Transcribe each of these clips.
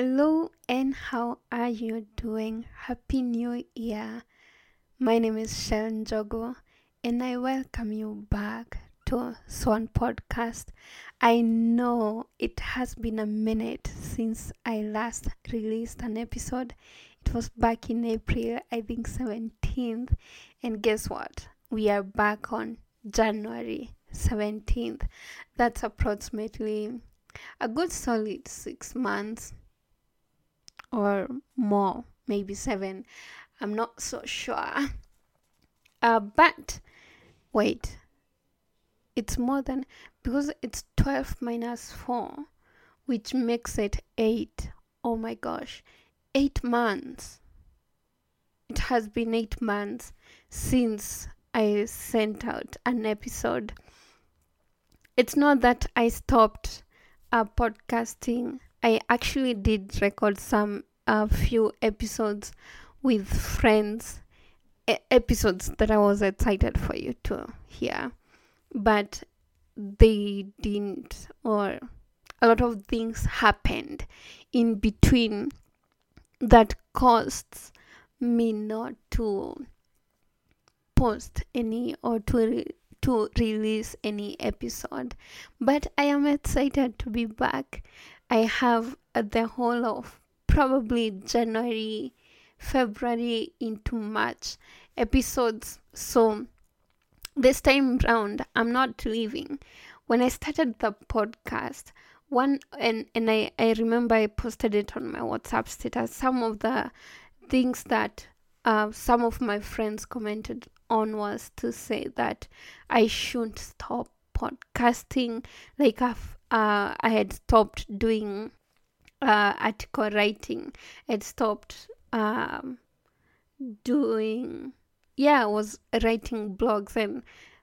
Hello and how are you doing? Happy New Year. My name is Shell Njogu and I welcome you back to Swan Podcast. I know it has been a minute since I last released an episode. It was back in April, I think 17th. And guess what? We are back on January 17th. That's approximately a good solid 6 months. Or more, maybe 7. I'm not so sure. But wait, it's more than, because it's 12 minus 4, which makes it 8. Oh my gosh, 8 months. It has been 8 months since I sent out an episode. It's not that I stopped podcasting. I actually did record a few episodes with friends, episodes that I was excited for you to hear, but they didn't, or a lot of things happened in between that caused me not to post any or to release any episode. But I am excited to be back. I have the whole of probably January, February into March episodes. So this time round, I'm not leaving. When I started the podcast, I remember I posted it on my WhatsApp status. Some of the things that some of my friends commented on was to say that I shouldn't stop podcasting. Like I had stopped doing article writing. I'd stopped I was writing blogs, and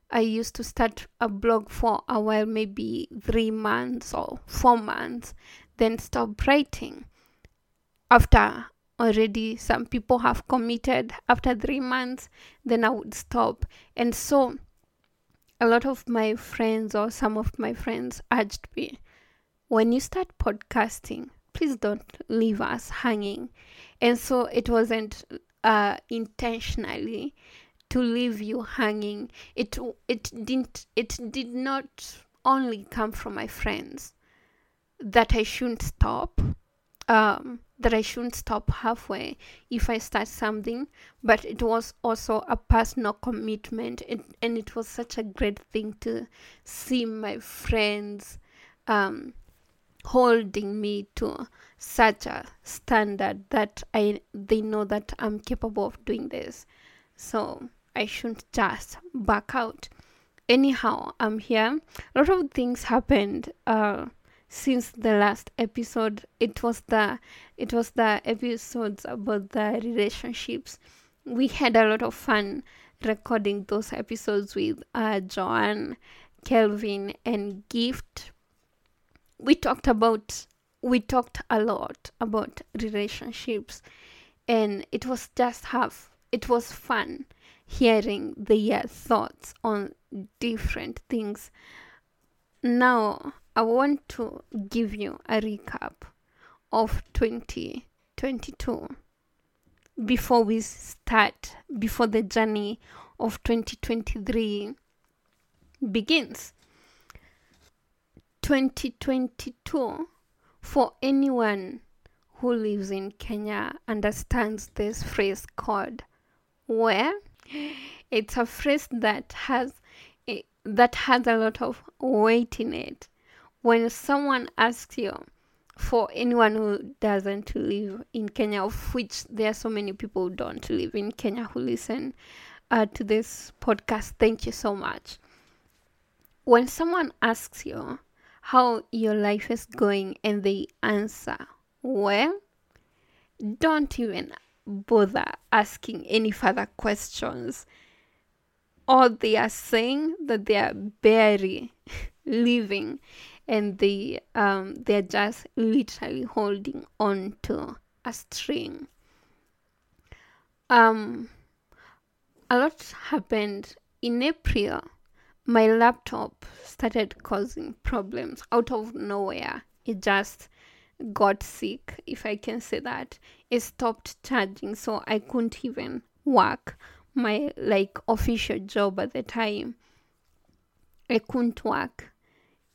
I used to start a blog for a while, maybe 3 months or 4 months, then stop writing. After already some people have committed, after 3 months, then I would stop. And so a lot of my friends, or some of my friends, urged me, when you start podcasting, please don't leave us hanging. And so it wasn't intentionally to leave you hanging. It did not only come from my friends that I shouldn't stop, halfway if I start something, but it was also a personal commitment, and it was such a great thing to see my friends holding me to such a standard that they know that I'm capable of doing this, so I shouldn't just back out. Anyhow, I'm here. A lot of things happened since the last episode. It was the episodes about the relationships. We had a lot of fun recording those episodes with Joanne, Kelvin, and Gift. We talked a lot about relationships, and it was fun hearing their thoughts on different things. Now I want to give you a recap of 2022 before we start, before the journey of 2023 begins. 2022, for anyone who lives in Kenya, understands this phrase called "where." It's a phrase that has a lot of weight in it. When someone asks you, for anyone who doesn't live in Kenya, of which there are so many people who don't live in Kenya who listen to this podcast, thank you so much. When someone asks you how your life is going and they answer, well, don't even bother asking any further questions. All they are saying that they are barely living, and they're just literally holding on to a string. A lot happened in April. My laptop started causing problems out of nowhere. It just got sick, if I can say that. I stopped charging, so I couldn't even work my official job at the time. I couldn't work,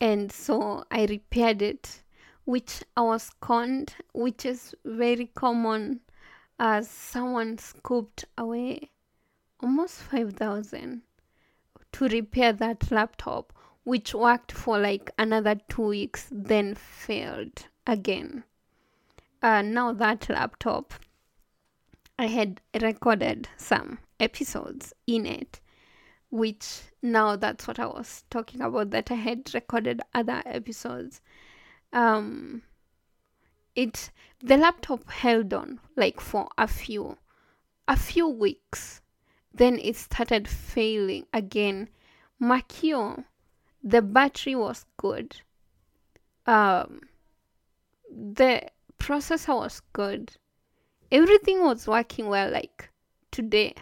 and so I repaired it, which I was scorned, which is very common, as someone scooped away almost 5,000 to repair that laptop, which worked for another 2 weeks, then failed again. Now that laptop, I had recorded some episodes in it, which now that's what I was talking about, that I had recorded other episodes. The laptop held on for a few weeks. Then it started failing again. Makio, the battery was good. The processor was good. Everything was working well. Today,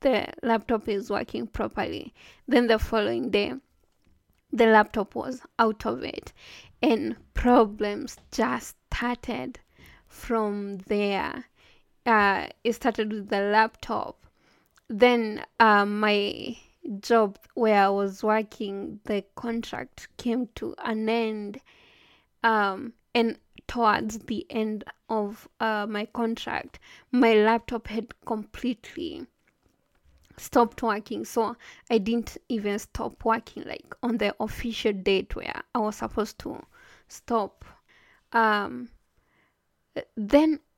the laptop is working properly. Then the following day, the laptop was out of it. And problems just started from there. It started with the laptop. Then my job where I was working, the contract came to an end. And towards the end of my contract, my laptop had completely stopped working. So I didn't even stop working on the official date where I was supposed to stop. Then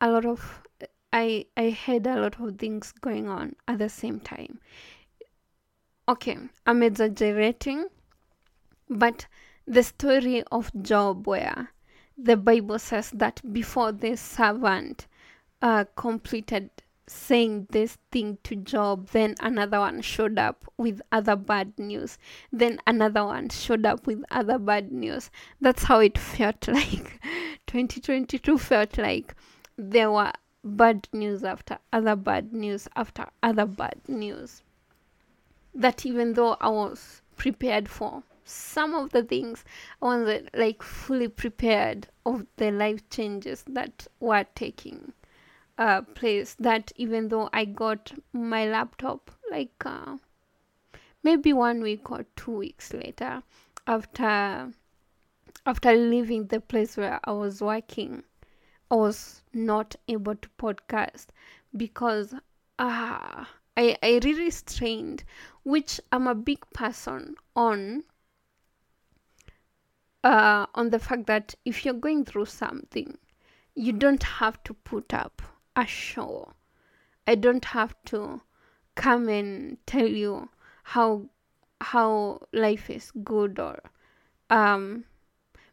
I had a lot of things going on at the same time. Okay, I'm exaggerating, but the story of Job, where the Bible says that before the servant completed saying this thing to Job, then another one showed up with other bad news. Then another one showed up with other bad news. That's how it felt like. 2022 felt like there were bad news after other bad news after other bad news, that even though I was prepared for some of the things, I wasn't fully prepared of the life changes that were taking place, that even though I got my laptop maybe 1 week or 2 weeks later after leaving the place where I was working, I was not able to podcast because I really strained, which I'm a big person on the fact that if you're going through something, you don't have to put up a show. I don't have to come and tell you how life is good, or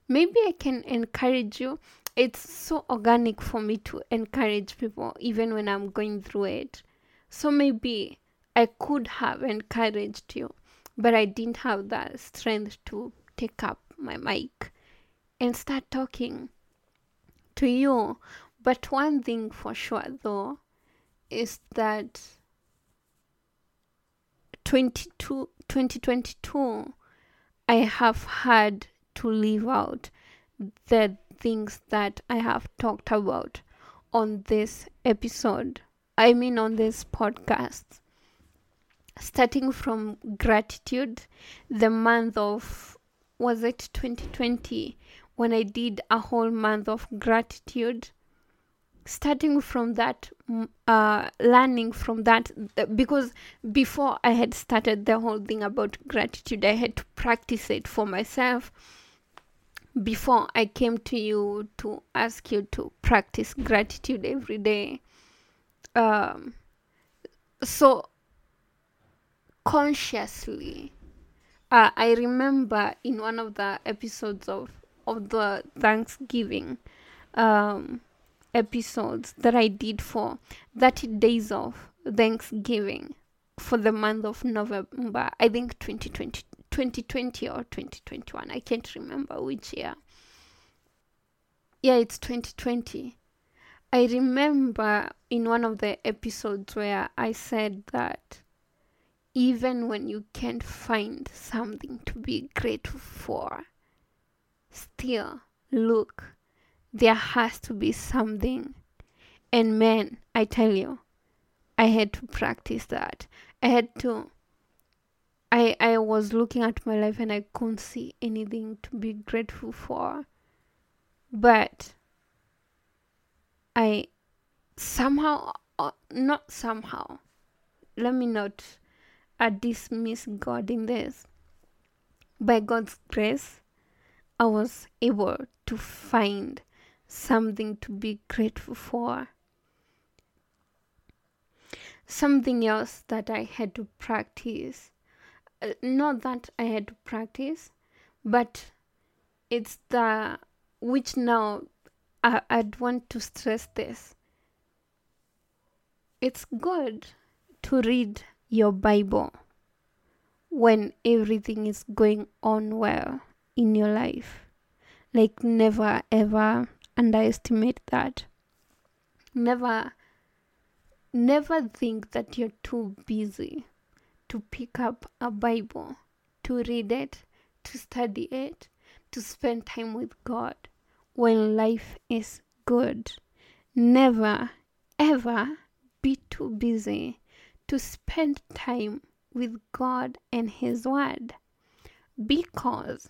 maybe I can encourage you. It's so organic for me to encourage people, even when I'm going through it. So maybe I could have encouraged you, but I didn't have the strength to take up my mic and start talking to you. But one thing for sure, though, is that 2022, I have had to leave out the things that I have talked about on this episode. I mean, on this podcast. Starting from gratitude, the month of, was it 2020, when I did a whole month of gratitude? Starting from that, learning from that, because before I had started the whole thing about gratitude, I had to practice it for myself. Before I came to you to ask you to practice gratitude every day. So consciously, I remember in one of the episodes of the Thanksgiving episodes that I did for 30 days of Thanksgiving for the month of November, I think 2020 or 2021, I can't remember which year. Yeah, it's 2020. I remember in one of the episodes where I said that even when you can't find something to be grateful for, still look There has to be something. And man, I tell you, I had to practice that. I was looking at my life and I couldn't see anything to be grateful for. But I somehow, not somehow, let me not dismiss God in this. By God's grace, I was able to find something to be grateful for. Something else that I had to practice. Not that I had to practice, but it's the, which now I'd want to stress this. It's good to read your Bible when everything is going on well in your life. Like, never ever underestimate that. Never think that you're too busy to pick up a Bible, to read it, to study it, to spend time with God when life is good. Never, ever be too busy to spend time with God and His Word. Because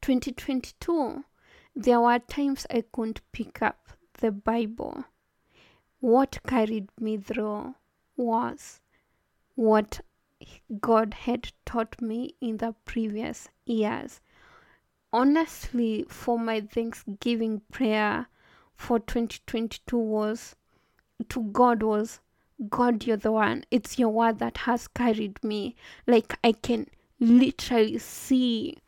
2022, there were times I couldn't pick up the Bible. What carried me through was what God had taught me in the previous years. Honestly, for my Thanksgiving prayer for 2022 was to God was, God, you're the one. It's your word that has carried me. Like, I can literally see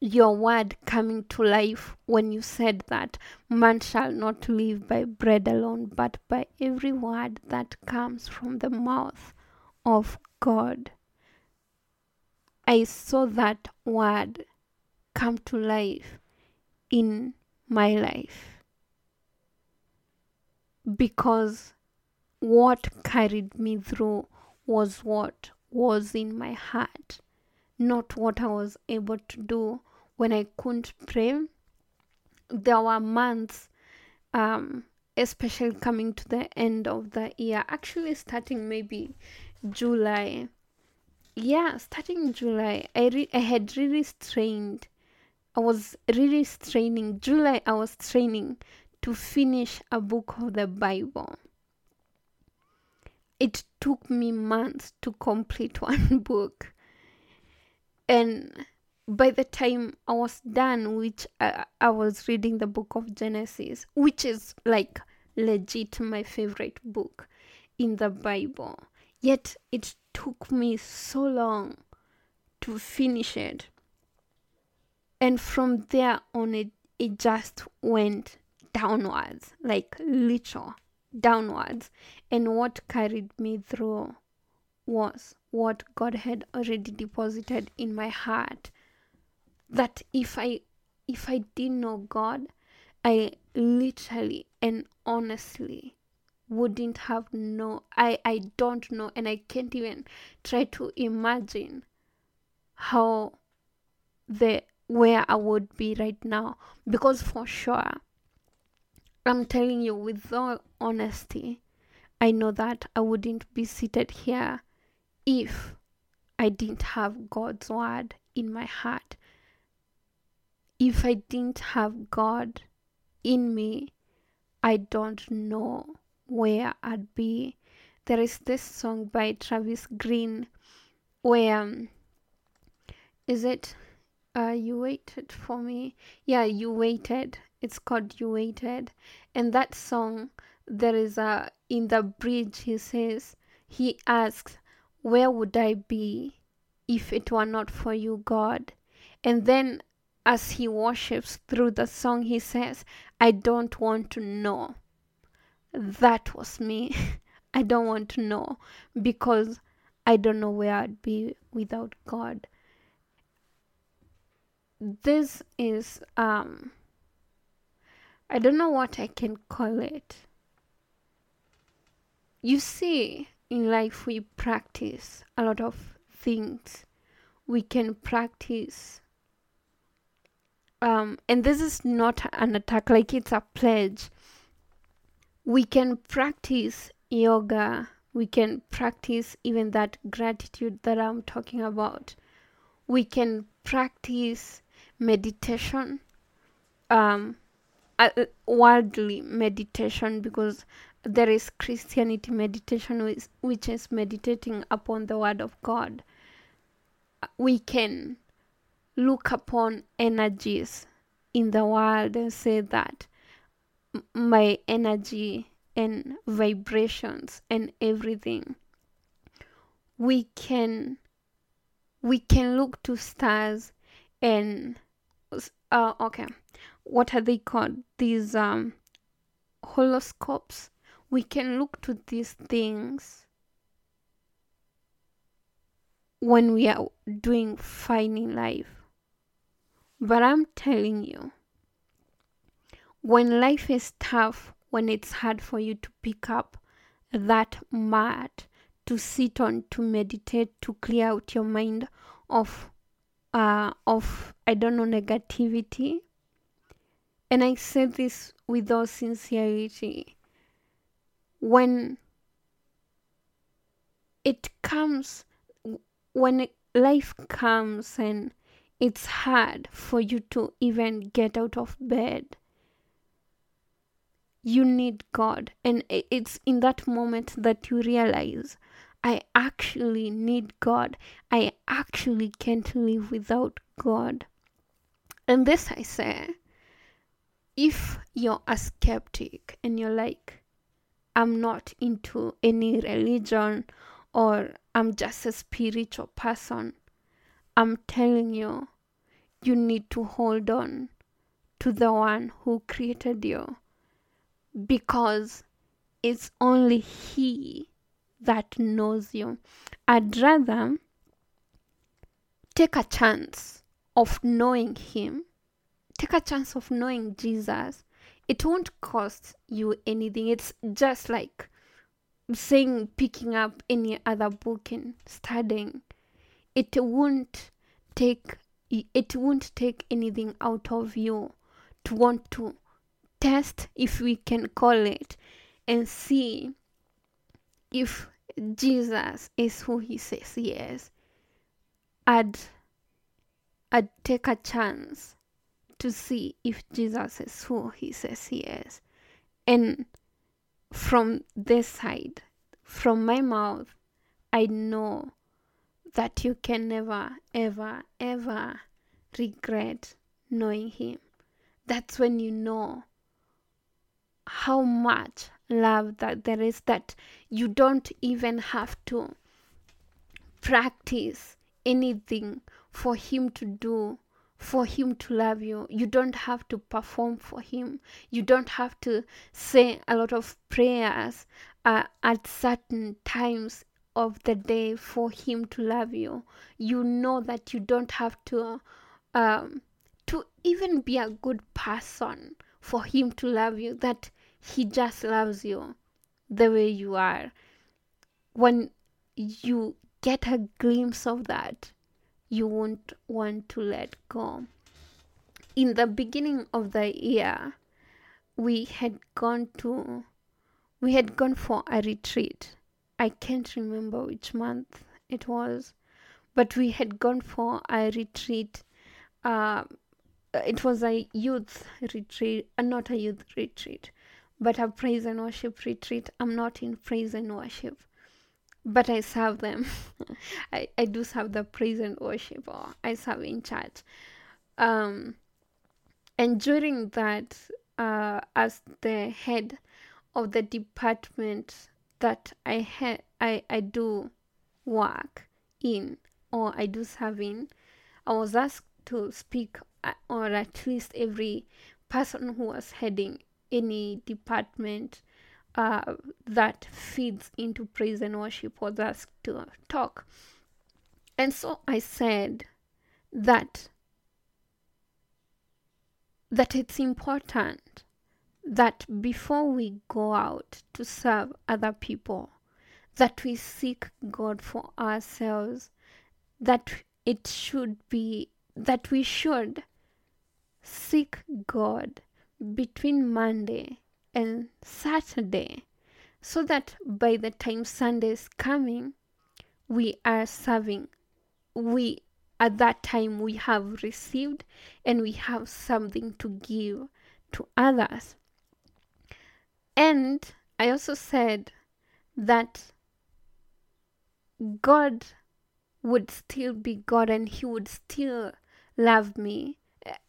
your word coming to life when you said that man shall not live by bread alone, but by every word that comes from the mouth of God. I saw that word come to life in my life. Because what carried me through was what was in my heart, not what I was able to do when I couldn't pray. There were months, especially coming to the end of the year, actually starting maybe July. Yeah, starting July, I was straining to finish a book of the Bible. It took me months to complete one book. And by the time I was done, which I was reading the book of Genesis, which is like legit my favorite book in the Bible. Yet it took me so long to finish it. And from there on, it just went downwards, like literal downwards. And what carried me through was what God had already deposited in my heart. That if I didn't know God, I literally and honestly wouldn't have known. I don't know, and I can't even try to imagine how where I would be right now. Because for sure, I'm telling you with all honesty, I know that I wouldn't be seated here if I didn't have God's word in my heart. If I didn't have God in me, I don't know where I'd be. There is this song by Travis Greene where, is it... You waited for me. Yeah, you waited. It's called You Waited. And that song, there is in the bridge, he asks, where would I be if it were not for you, God? And then as he worships through the song, he says, I don't want to know. That was me. I don't want to know, because I don't know where I'd be without God. This is, I don't know what I can call it. You see, in life we practice a lot of things. We can practice and this is not an attack, like it's a pledge. We can practice yoga. We can practice even that gratitude that I'm talking about. We can practice meditation, worldly meditation, because there is Christianity meditation, which is meditating upon the Word of God. We can look upon energies in the world and say that my energy and vibrations and everything. We can look to stars and what are they called? These horoscopes. We can look to these things when we are doing fine in life. But I'm telling you, when life is tough, when it's hard for you to pick up that mat, to sit on, to meditate, to clear out your mind of negativity. And I say this with all sincerity. When it comes, when life comes and it's hard for you to even get out of bed, you need God. And it's in that moment that you realize, I actually need God. I actually can't live without God. And this I say, if you're a skeptic and you're like, I'm not into any religion, or I'm just a spiritual person, I'm telling you, you need to hold on to the one who created you. Because it's only He that knows you. I'd rather take a chance of knowing Him, take a chance of knowing Jesus. It won't cost you anything. It's just like saying picking up any other book and studying. It won't take anything out of you to want to test, if we can call it, and see if Jesus is who He says He is. I'd take a chance to see if Jesus is who He says He is. And from this side, from my mouth, I know that you can never, ever, ever regret knowing Him. That's when you know how much love that there is, that you don't even have to practice anything for Him to do, for Him to love you. You don't have to perform for Him. You don't have to say a lot of prayers at certain times of the day for Him to love you. You know that you don't have to even be a good person for Him to love you, that He just loves you the way you are. When you get a glimpse of that, you won't want to let go. In the beginning of the year, we had gone for a retreat. I can't remember which month it was, but we had gone for a retreat. It was a youth retreat, not a youth retreat, but a praise and worship retreat. I'm not in praise and worship, but I serve them. I do serve the praise and worship, or I serve in church. And during that, as the head of the department that I do work in, or I do serve in, I was asked to speak, or at least every person who was heading any department that feeds into praise and worship was asked to talk. And so I said that it's important that before we go out to serve other people, that we seek God for ourselves, that we should seek God between Monday and Saturday, so that by the time Sunday is coming, we are serving. We, at that time, we have received and we have something to give to others. And I also said that God would still be God and he would still love me.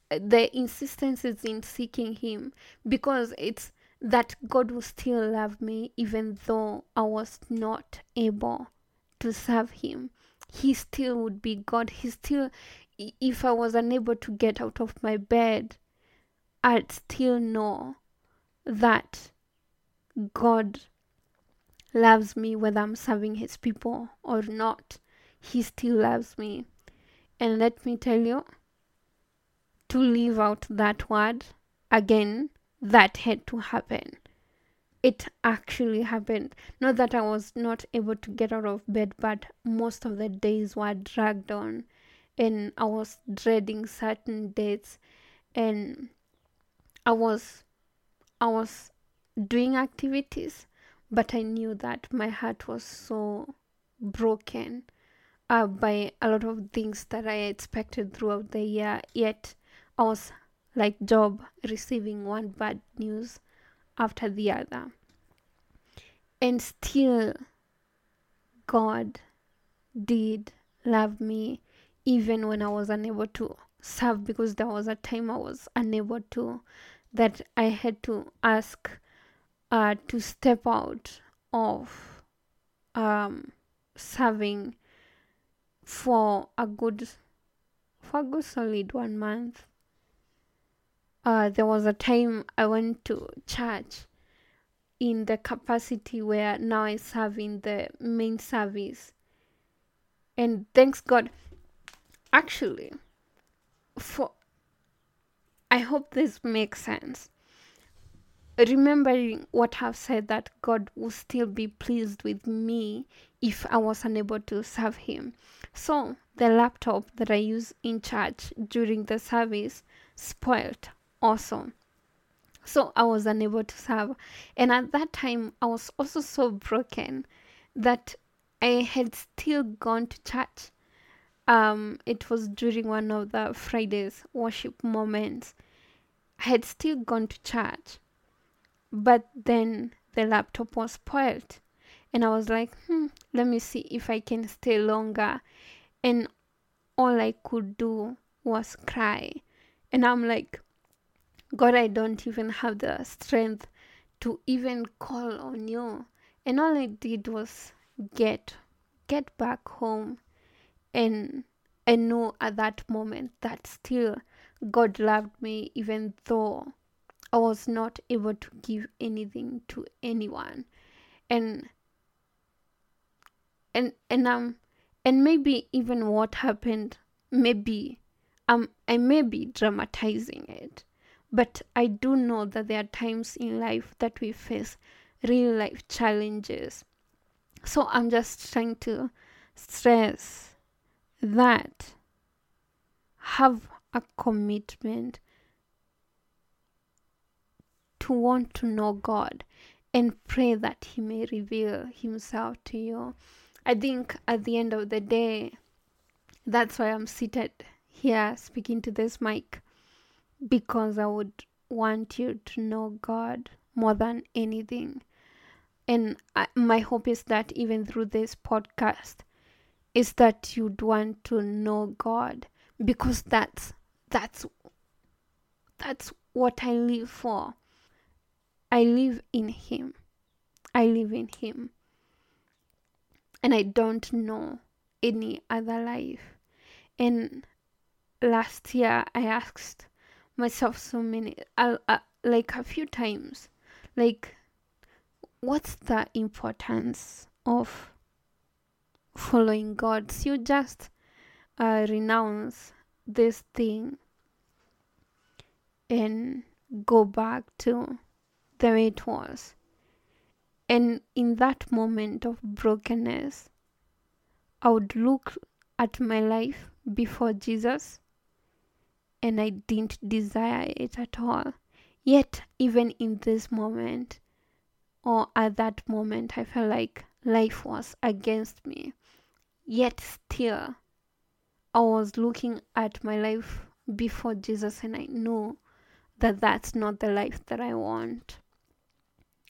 The insistence is in seeking him, because it's that God will still love me even though I was not able to serve him. He still would be God. He still, if I was unable to get out of my bed, I'd still know that God loves me whether I'm serving his people or not. He still loves me. And let me tell you, to leave out that word, again, that had to happen. It actually happened. Not that I was not able to get out of bed, but most of the days were dragged on and I was dreading certain dates, and I was doing activities, but I knew that my heart was so broken by a lot of things that I expected throughout the year. Yet I was like Job, receiving one bad news after the other, and still God did love me even when I was unable to serve, because there was a time I was unable to, that I had to ask to step out of serving for a good solid 1 month. There was a time I went to church in the capacity where now I serve in the main service. And thanks God. Actually, I hope this makes sense. Remembering what I've said, that God will still be pleased with me if I was unable to serve him. So the laptop that I use in church during the service spoiled. Also, so I was unable to serve, and at that time I was also so broken that I had still gone to church. It was during one of the Fridays worship moments. I had still gone to church, but then the laptop was spoiled, and I was like, let me see if I can stay longer, and all I could do was cry, and I'm like, God, I don't even have the strength to even call on you. And all I did was get back home. And I knew at that moment that still God loved me, even though I was not able to give anything to anyone. And maybe even what happened, I may be dramatizing it. But I do know that there are times in life that we face real life challenges. So I'm just trying to stress that have a commitment to want to know God and pray that he may reveal himself to you. I think at the end of the day, that's why I'm seated here speaking to this mic. Because I would want you to know God more than anything. And my hope is that even through this podcast, is that you'd want to know God. Because that's what I live for. I live in Him. And I don't know any other life. And last year I asked myself a few times, like, what's the importance of following God? So you just renounce this thing and go back to the way it was. And in that moment of brokenness, I would look at my life before Jesus and I didn't desire it at all. Yet, even in this moment, or at that moment, I felt like life was against me. Yet still, I was looking at my life before Jesus, and I know that that's not the life that I want.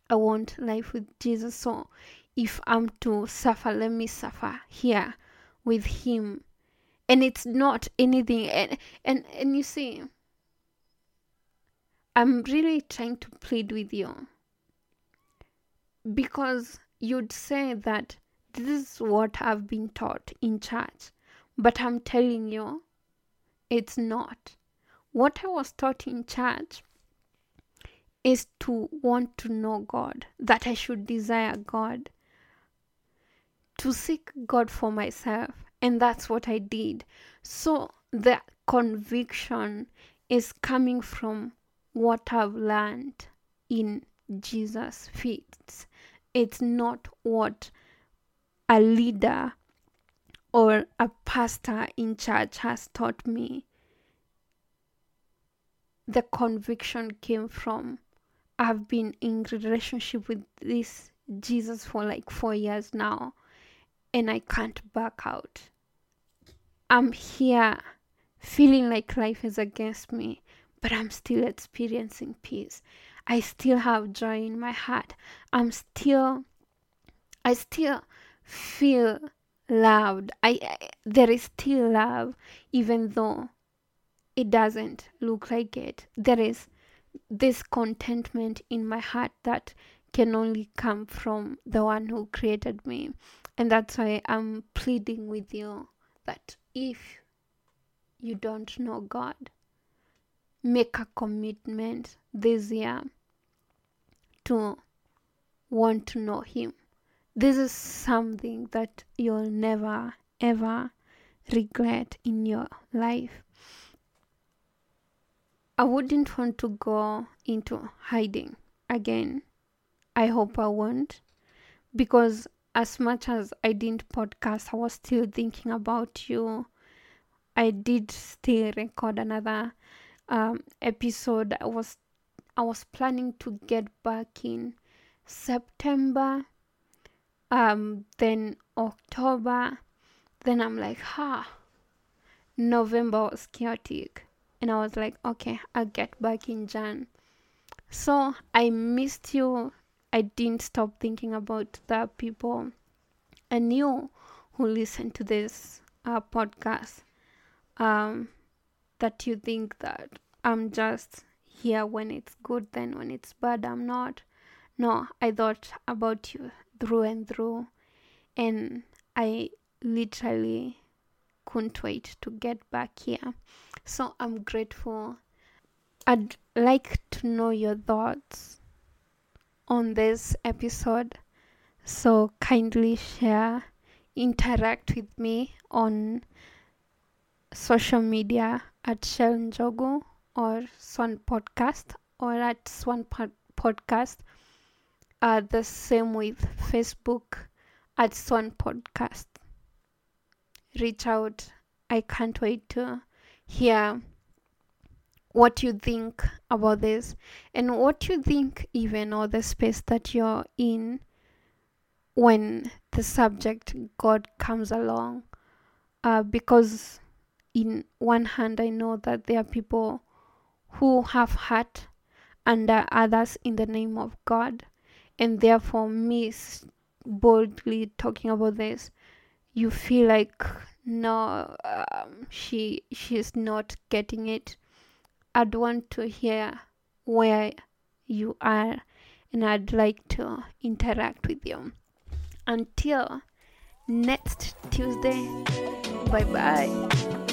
I want life with Jesus. So if I'm to suffer, let me suffer here with him. And it's not anything. And you see, I'm really trying to plead with you, because you'd say that this is what I've been taught in church. But I'm telling you, it's not. What I was taught in church is to want to know God, that I should desire God, to seek God for myself. And that's what I did. So the conviction is coming from what I've learned in Jesus' feet. It's not what a leader or a pastor in church has taught me. The conviction came from, I've been in relationship with this Jesus for like 4 years now, and I can't back out. I'm here feeling like life is against me, but I'm still experiencing peace. I still have joy in my heart. I still feel loved. There is still love, even though it doesn't look like it. There is this contentment in my heart that can only come from the one who created me. And that's why I'm pleading with you that if you don't know God, make a commitment this year to want to know him. This is something that you'll never, ever regret in your life. I wouldn't want to go into hiding again. I hope I won't. Because as much as I didn't podcast, I was still thinking about you. I did still record another episode. I was planning to get back in September. Then October, then I'm like, November was chaotic, and I was like, okay, I'll get back in Jan. So I missed you. I didn't stop thinking about the people I knew who listened to this podcast, that you think that I'm just here when it's good, then when it's bad, I'm not. No, I thought about you through and through, and I literally couldn't wait to get back here. So I'm grateful. I'd like to know your thoughts on this episode, so kindly share, interact with me on social media at Shell Njogu or Swan Podcast, or at Swan Podcast. The same with Facebook at Swan Podcast. Reach out. I can't wait to hear what you think about this, and what you think even of the space that you're in when the subject God comes along. Because in one hand, I know that there are people who have hurt under others in the name of God. And therefore, me boldly talking about this, you feel like, no, she's not getting it. I'd want to hear where you are, and I'd like to interact with you. Until next Tuesday, bye-bye.